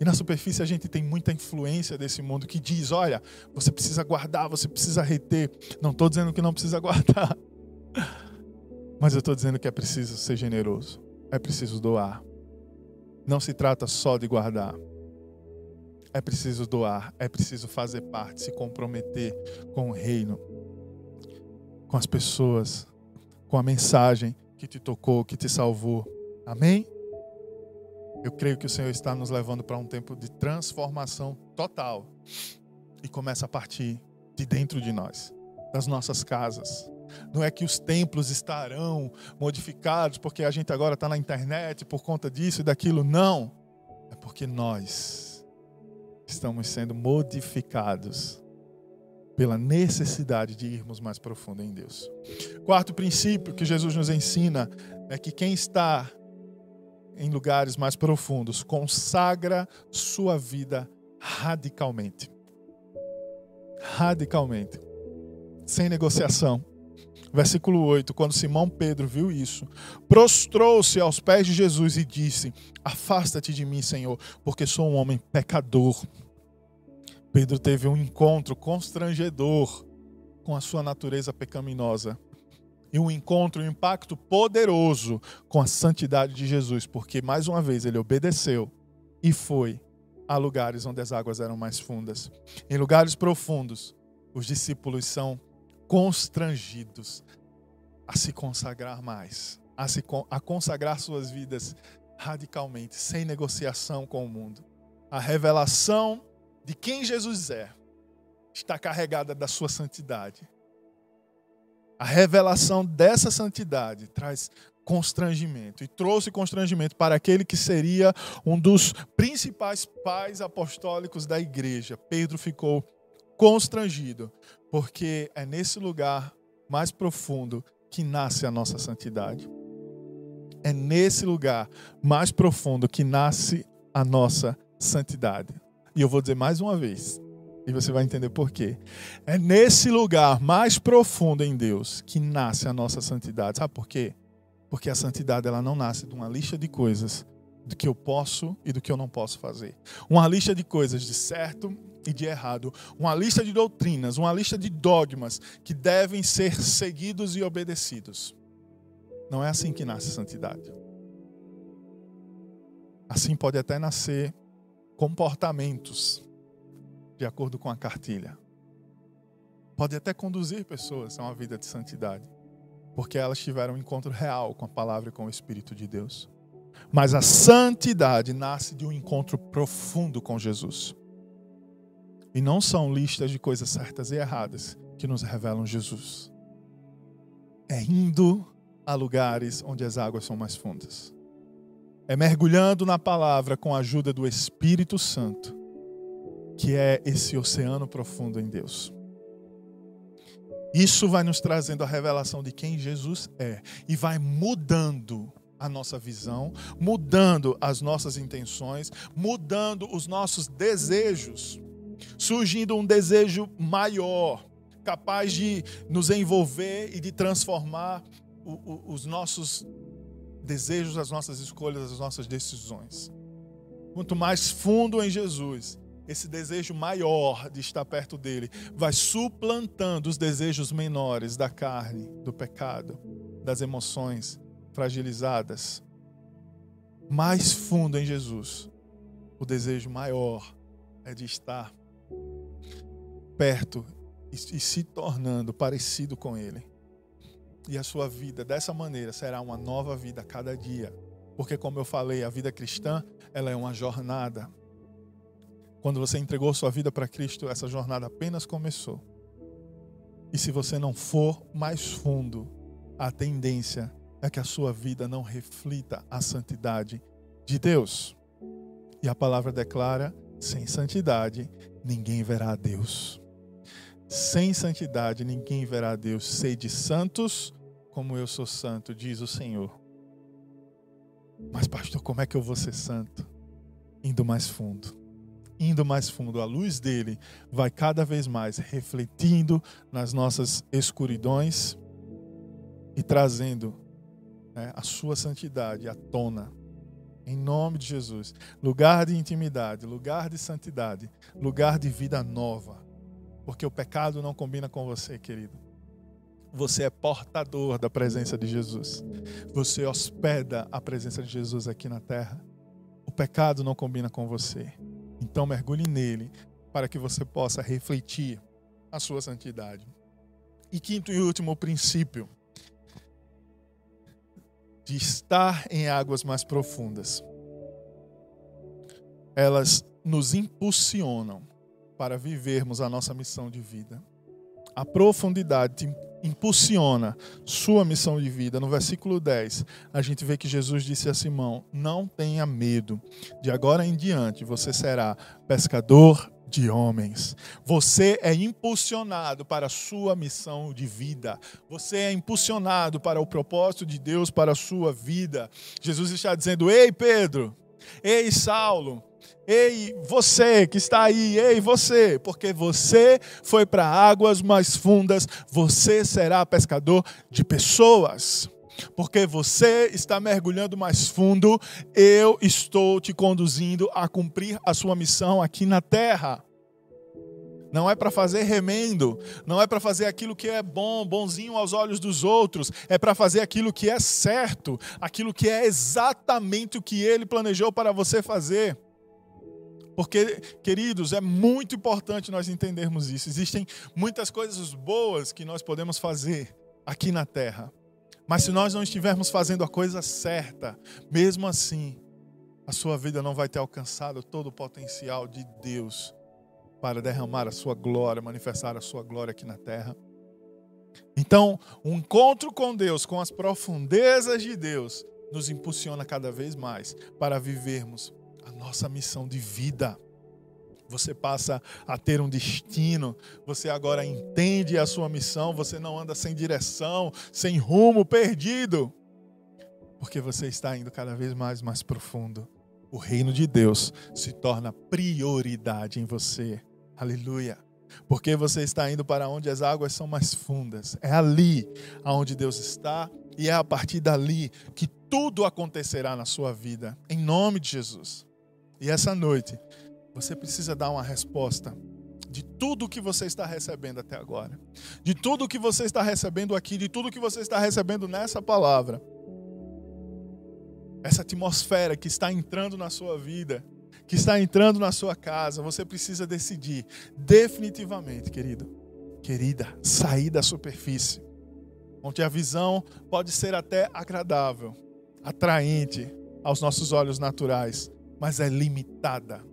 E na superfície a gente tem muita influência desse mundo que diz, olha, você precisa guardar, você precisa reter. Não estou dizendo que não precisa guardar. Mas eu estou dizendo que é preciso ser generoso. É preciso doar. Não se trata só de guardar. É preciso doar. É preciso fazer parte, se comprometer com o reino. Com as pessoas. Com a mensagem que te tocou, que te salvou. Amém? Eu creio que o Senhor está nos levando para um tempo de transformação total. E começa a partir de dentro de nós, das nossas casas. Não é que os templos estarão modificados porque a gente agora está na internet por conta disso e daquilo. Não. É porque nós estamos sendo modificados pela necessidade de irmos mais profundo em Deus. Quarto princípio que Jesus nos ensina é que quem está em lugares mais profundos, consagra sua vida radicalmente. Radicalmente. Sem negociação. Versículo oito. Quando Simão Pedro viu isso, prostrou-se aos pés de Jesus e disse, afasta-te de mim, Senhor, porque sou um homem pecador. Pedro teve um encontro constrangedor com a sua natureza pecaminosa. E um encontro, um impacto poderoso com a santidade de Jesus. Porque, mais uma vez, ele obedeceu e foi a lugares onde as águas eram mais fundas. Em lugares profundos, os discípulos são constrangidos a se consagrar mais. A, se, a consagrar suas vidas radicalmente, sem negociação com o mundo. A revelação de quem Jesus é está carregada da sua santidade. A revelação dessa santidade traz constrangimento. E trouxe constrangimento para aquele que seria um dos principais pais apostólicos da igreja. Pedro ficou constrangido. Porque é nesse lugar mais profundo que nasce a nossa santidade. É nesse lugar mais profundo que nasce a nossa santidade. E eu vou dizer mais uma vez. E você vai entender por quê. É nesse lugar mais profundo em Deus que nasce a nossa santidade. Sabe por quê? Porque a santidade ela não nasce de uma lista de coisas do que eu posso e do que eu não posso fazer. Uma lista de coisas de certo e de errado. Uma lista de doutrinas, uma lista de dogmas que devem ser seguidos e obedecidos. Não é assim que nasce a santidade. Assim pode até nascer comportamentos de acordo com a cartilha. Pode até conduzir pessoas a uma vida de santidade, porque elas tiveram um encontro real com a palavra e com o Espírito de Deus. Mas a santidade nasce de um encontro profundo com Jesus. E não são listas de coisas certas e erradas que nos revelam Jesus. É indo a lugares onde as águas são mais fundas. É mergulhando na palavra com a ajuda do Espírito Santo, que é esse oceano profundo em Deus. Isso vai nos trazendo a revelação de quem Jesus é e vai mudando a nossa visão, mudando as nossas intenções, mudando os nossos desejos, surgindo um desejo maior, capaz de nos envolver e de transformar o, o, os nossos desejos, as nossas escolhas, as nossas decisões. Quanto mais fundo em Jesus, esse desejo maior de estar perto dele vai suplantando os desejos menores da carne, do pecado, das emoções fragilizadas. Mais fundo em Jesus, o desejo maior é de estar perto e se tornando parecido com ele. E a sua vida, dessa maneira, será uma nova vida a cada dia. Porque, como eu falei, a vida cristã, ela é uma jornada. Quando você entregou sua vida para Cristo, essa jornada apenas começou. E se você não for mais fundo, a tendência é que a sua vida não reflita a santidade de Deus. E a palavra declara: sem santidade, ninguém verá a Deus. Sem santidade, ninguém verá a Deus. Sede santos, como eu sou santo, diz o Senhor. Mas, pastor, como é que eu vou ser santo? Indo mais fundo. Indo mais fundo, a luz dele vai cada vez mais refletindo nas nossas escuridões e trazendo, né, a sua santidade à tona. Em nome de Jesus. Lugar de intimidade, lugar de santidade, lugar de vida nova. Porque o pecado não combina com você, querido. Você é portador da presença de Jesus. Você hospeda a presença de Jesus aqui na terra. O pecado não combina com você. Então mergulhe nele para que você possa refletir a sua santidade. E quinto e último princípio, de estar em águas mais profundas. Elas nos impulsionam para vivermos a nossa missão de vida. A profundidade te impulsiona sua missão de vida. No versículo dez, a gente vê que Jesus disse a Simão: não tenha medo, de agora em diante você será pescador de homens. Você é impulsionado para a sua missão de vida. Você é impulsionado para o propósito de Deus para a sua vida. Jesus está dizendo: ei, Pedro, ei, Saulo, ei, você que está aí, ei, você, porque você foi para águas mais fundas, você será pescador de pessoas. Porque você está mergulhando mais fundo, eu estou te conduzindo a cumprir a sua missão aqui na terra. Não é para fazer remendo, não é para fazer aquilo que é bom, bonzinho aos olhos dos outros, é para fazer aquilo que é certo, aquilo que é exatamente o que ele planejou para você fazer. Porque, queridos, é muito importante nós entendermos isso. Existem muitas coisas boas que nós podemos fazer aqui na terra, mas se nós não estivermos fazendo a coisa certa, mesmo assim, a sua vida não vai ter alcançado todo o potencial de Deus para derramar a sua glória, manifestar a sua glória aqui na terra. Então, um encontro com Deus, com as profundezas de Deus, nos impulsiona cada vez mais para vivermos a nossa missão de vida. Você passa a ter um destino, você agora entende a sua missão, você não anda sem direção, sem rumo, perdido, porque você está indo cada vez mais, mais profundo. O reino de Deus se torna prioridade em você. Aleluia. Porque você está indo para onde as águas são mais fundas. É ali aonde Deus está e é a partir dali que tudo acontecerá na sua vida. Em nome de Jesus. E essa noite, você precisa dar uma resposta de tudo o que você está recebendo até agora. De tudo o que você está recebendo aqui, de tudo o que você está recebendo nessa palavra. Essa atmosfera que está entrando na sua vida, que está entrando na sua casa, você precisa decidir definitivamente, querido, querida, sair da superfície, onde a visão pode ser até agradável, atraente aos nossos olhos naturais, mas é limitada.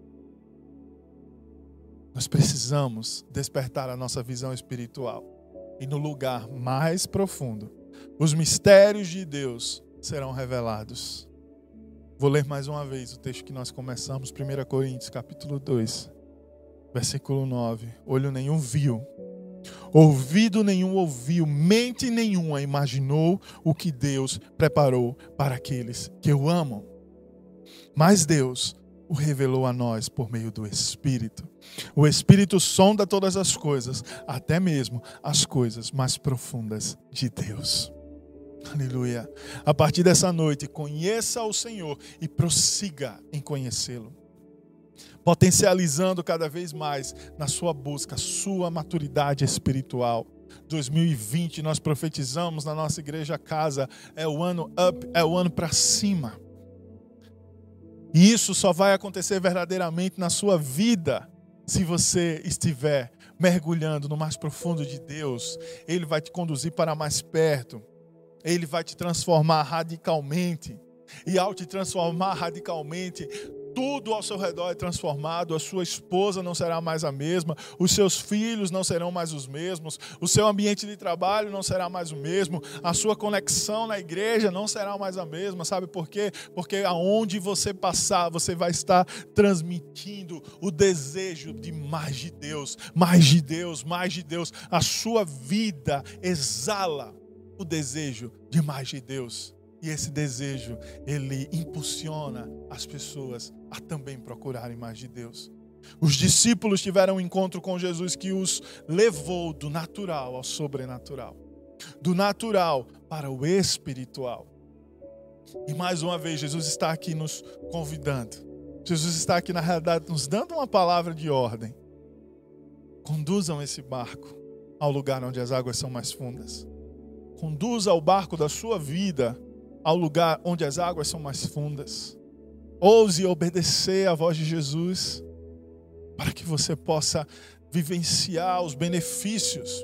Nós precisamos despertar a nossa visão espiritual e no lugar mais profundo, os mistérios de Deus serão revelados. Vou ler mais uma vez o texto que nós começamos, primeira Coríntios, capítulo dois, versículo nove. Olho nenhum viu, ouvido nenhum ouviu, mente nenhuma imaginou o que Deus preparou para aqueles que o amam. Mas Deus o revelou a nós por meio do Espírito. O Espírito sonda todas as coisas, até mesmo as coisas mais profundas de Deus. Aleluia. A partir dessa noite, conheça o Senhor e prossiga em conhecê-lo, potencializando cada vez mais na sua busca, sua maturidade espiritual. dois mil e vinte, nós profetizamos na nossa igreja casa, é o ano up, é o ano para cima. E isso só vai acontecer verdadeiramente na sua vida se você estiver mergulhando no mais profundo de Deus. Ele vai te conduzir para mais perto. Ele vai te transformar radicalmente. E ao te transformar radicalmente, tudo ao seu redor é transformado. A sua esposa não será mais a mesma. Os seus filhos não serão mais os mesmos. O seu ambiente de trabalho não será mais o mesmo. A sua conexão na igreja não será mais a mesma. Sabe por quê? Porque aonde você passar, você vai estar transmitindo o desejo de mais de Deus. Mais de Deus, mais de Deus. A sua vida exala o desejo de mais de Deus. E esse desejo, ele impulsiona as pessoas a também procurarem mais de Deus. Os discípulos tiveram um encontro com Jesus que os levou do natural ao sobrenatural. Do natural para o espiritual. E mais uma vez, Jesus está aqui nos convidando. Jesus está aqui, na realidade, nos dando uma palavra de ordem. Conduzam esse barco ao lugar onde as águas são mais fundas. Conduza o barco da sua vida ao lugar onde as águas são mais fundas. Ouse obedecer à voz de Jesus para que você possa vivenciar os benefícios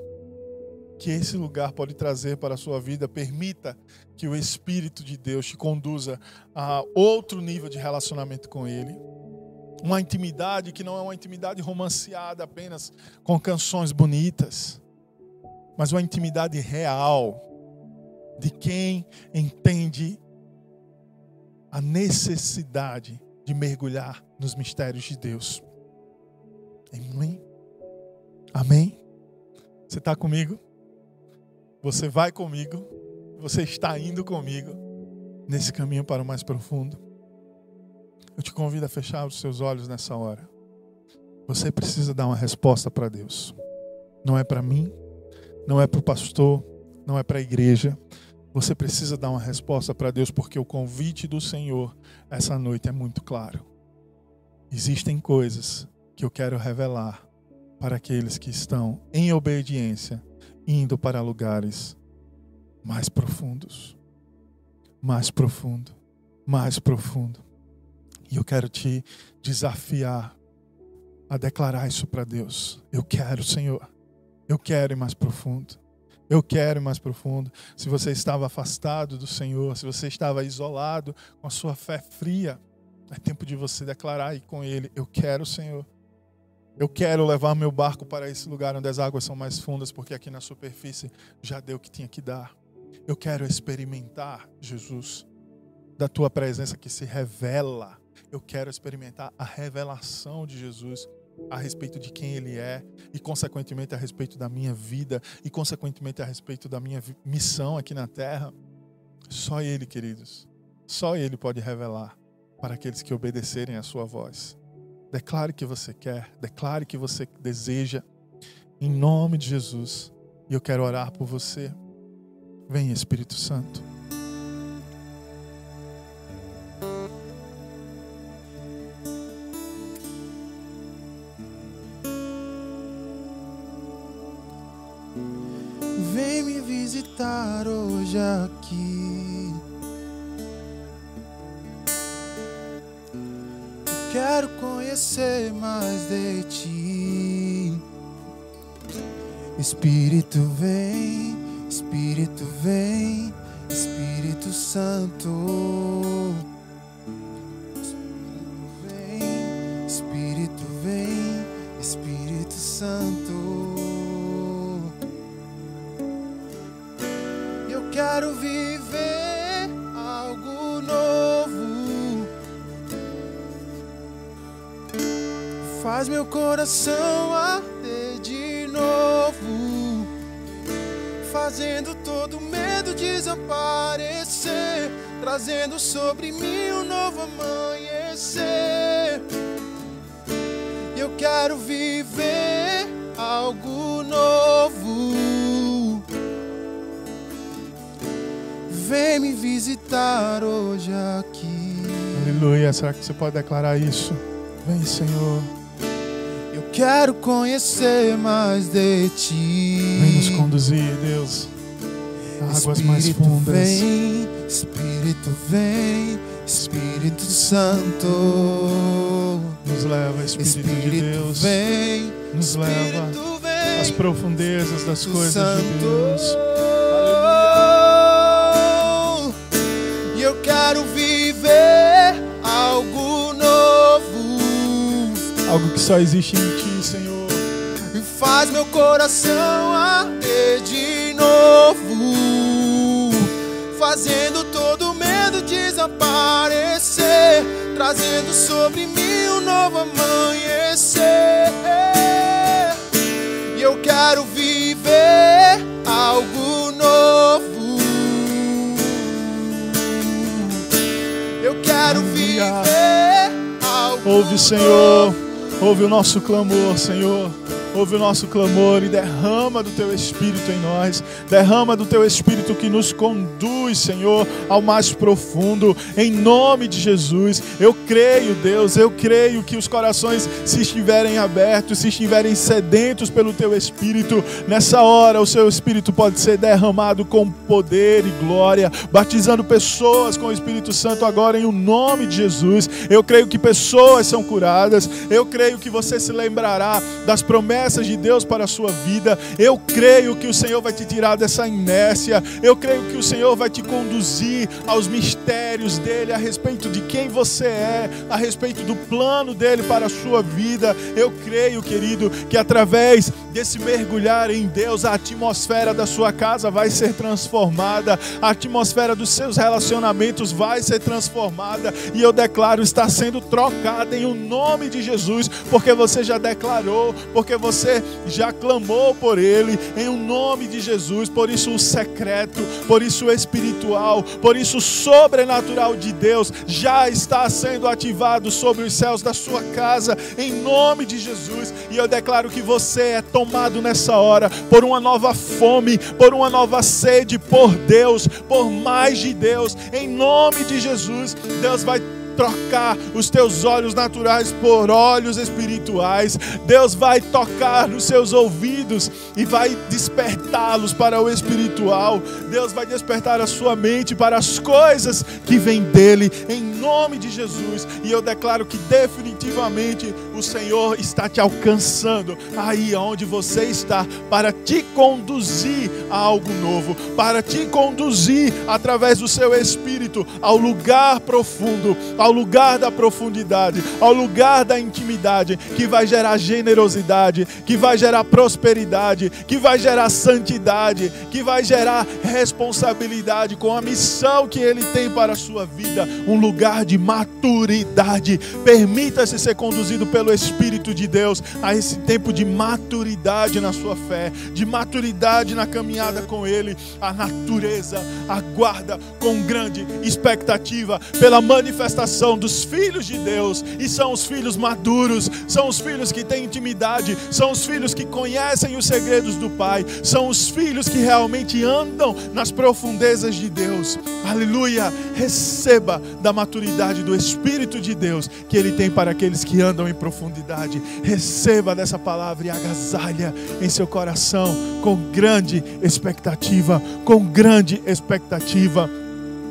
que esse lugar pode trazer para a sua vida. Permita que o Espírito de Deus te conduza a outro nível de relacionamento com Ele. Uma intimidade que não é uma intimidade romanceada apenas com canções bonitas, mas uma intimidade real de quem entende a necessidade de mergulhar nos mistérios de Deus. Amém? Amém? Você está comigo? Você vai comigo? Você está indo comigo nesse caminho para o mais profundo? Eu te convido a fechar os seus olhos nessa hora. Você precisa dar uma resposta para Deus. Não é para mim, não é para o pastor, não é para a igreja. Você precisa dar uma resposta para Deus, porque o convite do Senhor essa noite é muito claro. Existem coisas que eu quero revelar para aqueles que estão em obediência, indo para lugares mais profundos. Mais profundo, mais profundo. E eu quero te desafiar a declarar isso para Deus. Eu quero, Senhor. Eu quero ir mais profundo. Eu quero ir mais profundo. Se você estava afastado do Senhor, se você estava isolado, com a sua fé fria, é tempo de você declarar e com Ele: eu quero, Senhor. Eu quero levar meu barco para esse lugar onde as águas são mais fundas, porque aqui na superfície já deu o que tinha que dar. Eu quero experimentar, Jesus, da Tua presença que se revela. Eu quero experimentar a revelação de Jesus a respeito de quem Ele é e, consequentemente, a respeito da minha vida e, consequentemente, a respeito da minha missão aqui na terra. Só Ele, queridos, só Ele pode revelar para aqueles que obedecerem a sua voz. Declare o que você quer, declare o que você deseja, em nome de Jesus. E eu quero orar por você. Vem, Espírito Santo. Vem me visitar hoje aqui. Eu quero conhecer mais de ti. Espírito vem, Espírito vem, Espírito Santo. Espírito vem, Espírito vem, Espírito Santo. Eu quero viver algo novo. Faz meu coração arder de novo, fazendo todo medo desaparecer, trazendo sobre mim um novo amanhecer. Eu quero viver algo novo. Vem me visitar hoje aqui. Aleluia, será que você pode declarar isso? Vem, Senhor. Eu quero conhecer mais de ti. Vem nos conduzir, Deus, a águas mais fundas. Vem, Espírito vem, Espírito Santo. Nos leva, Espírito de Deus. Vem, nos leva às profundezas das coisas de Deus. Aleluia. E eu quero viver algo novo, algo que só existe em ti, Senhor. E faz meu coração arder de novo, fazendo todo medo desaparecer, trazendo sobre mim um novo amanhecer. E eu quero viver algo novo. Eu quero Aleluia. Viver algo Ouve, Senhor. Novo. Ouve o nosso clamor, Senhor. Ouve o nosso clamor e derrama do Teu Espírito em nós. Derrama do Teu Espírito que nos conduz, Senhor, ao mais profundo. Em nome de Jesus, eu creio, Deus, eu creio que os corações, se estiverem abertos, se estiverem sedentos pelo Teu Espírito, nessa hora o Seu Espírito pode ser derramado com poder e glória, batizando pessoas com o Espírito Santo agora em o nome de Jesus. Eu creio que pessoas são curadas. Eu creio que você se lembrará das promessas de Deus para a sua vida. Eu creio que o Senhor vai te tirar dessa inércia. Eu creio que o Senhor vai te conduzir aos mistérios dele, a respeito de quem você é, a respeito do plano dele para a sua vida. Eu creio, querido, que através desse mergulhar em Deus, a atmosfera da sua casa vai ser transformada, a atmosfera dos seus relacionamentos vai ser transformada, e eu declaro, está sendo trocada em o nome de Jesus, porque você já declarou, porque você Você já clamou por Ele, em o nome de Jesus. Por isso o secreto, por isso o espiritual, por isso o sobrenatural de Deus já está sendo ativado sobre os céus da sua casa, em nome de Jesus. E eu declaro que você é tomado nessa hora por uma nova fome, por uma nova sede por Deus, por mais de Deus, em nome de Jesus. Deus vai trocar os teus olhos naturais por olhos espirituais. Deus vai tocar nos seus ouvidos e vai despertá-los para o espiritual. Deus vai despertar a sua mente para as coisas que vêm dele, em nome de Jesus. E eu declaro que definitivamente o Senhor está te alcançando aí onde você está, para te conduzir a algo novo, para te conduzir através do seu espírito ao lugar profundo, ao lugar da profundidade, ao lugar da intimidade, que vai gerar generosidade, que vai gerar prosperidade, que vai gerar santidade, que vai gerar responsabilidade com a missão que Ele tem para a sua vida, um lugar de maturidade. Permita-se ser conduzido pelo Espírito de Deus a esse tempo de maturidade na sua fé, de maturidade na caminhada com Ele. A natureza aguarda com grande expectativa pela manifestação geração dos filhos de Deus, e são os filhos maduros, são os filhos que têm intimidade, são os filhos que conhecem os segredos do Pai, são os filhos que realmente andam nas profundezas de Deus. Aleluia! Receba da maturidade do Espírito de Deus que Ele tem para aqueles que andam em profundidade. Receba dessa palavra e agasalha em seu coração com grande expectativa, com grande expectativa.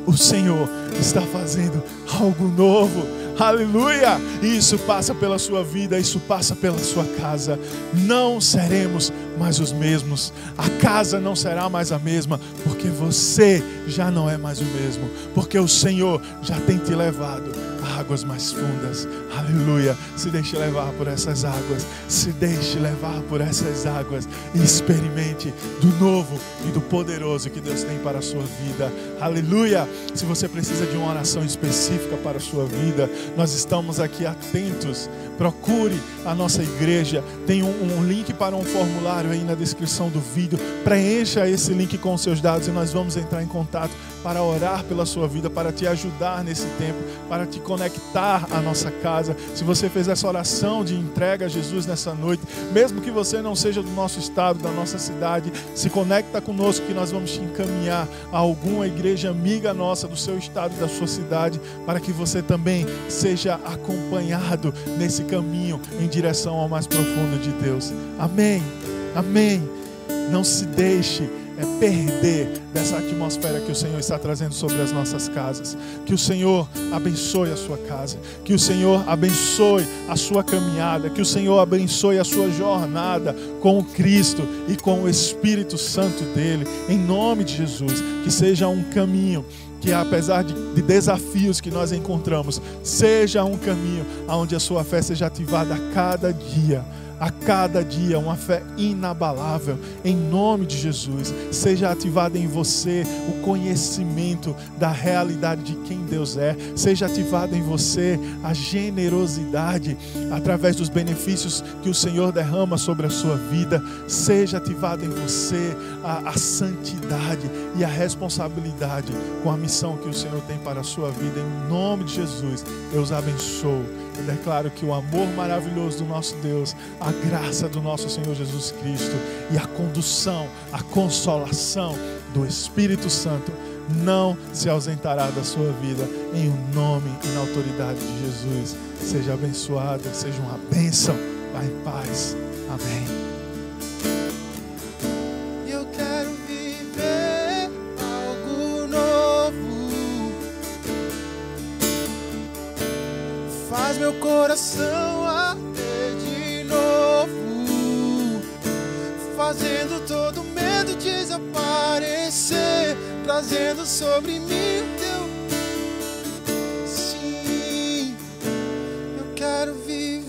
O Senhor está fazendo algo novo, aleluia, e isso passa pela sua vida, isso passa pela sua casa. Não seremos mais os mesmos, a casa não será mais a mesma, porque você já não é mais o mesmo, porque o Senhor já tem te levado a águas mais fundas, aleluia. Se deixe levar por essas águas, se deixe levar por essas águas e experimente do novo e do poderoso que Deus tem para a sua vida, aleluia. Se você precisa de uma oração específica para a sua vida, nós estamos aqui atentos. Procure a nossa igreja, tem um, um link para um formulário aí na descrição do vídeo. Preencha esse link com os seus dados e nós vamos entrar em contato para orar pela sua vida, para te ajudar nesse tempo, para te conectar à nossa casa. Se você fez essa oração de entrega a Jesus nessa noite, mesmo que você não seja do nosso estado, da nossa cidade, se conecta conosco que nós vamos te encaminhar a alguma igreja amiga nossa do seu estado, da sua cidade, para que você também seja acompanhado nesse caminho em direção ao mais profundo de Deus. Amém, amém. Não se deixe é perder dessa atmosfera que o Senhor está trazendo sobre as nossas casas. Que o Senhor abençoe a sua casa, que o Senhor abençoe a sua caminhada, que o Senhor abençoe a sua jornada com o Cristo e com o Espírito Santo dele, em nome de Jesus. Que seja um caminho que, apesar de, de desafios que nós encontramos, seja um caminho onde a sua fé seja ativada a cada dia. A cada dia, uma fé inabalável, em nome de Jesus. Seja ativado em você o conhecimento da realidade de quem Deus é. Seja ativado em você a generosidade através dos benefícios que o Senhor derrama sobre a sua vida. Seja ativado em você a, a santidade e a responsabilidade com a missão que o Senhor tem para a sua vida. Em nome de Jesus, eu os abençoo. Eu declaro que o amor maravilhoso do nosso Deus, a graça do nosso Senhor Jesus Cristo e a condução, a consolação do Espírito Santo não se ausentará da sua vida, em o nome e na autoridade de Jesus. Seja abençoado, seja uma bênção, vá em paz. Amém. Faz meu coração arder de novo, fazendo todo medo desaparecer, trazendo sobre mim o teu sim. Eu quero viver.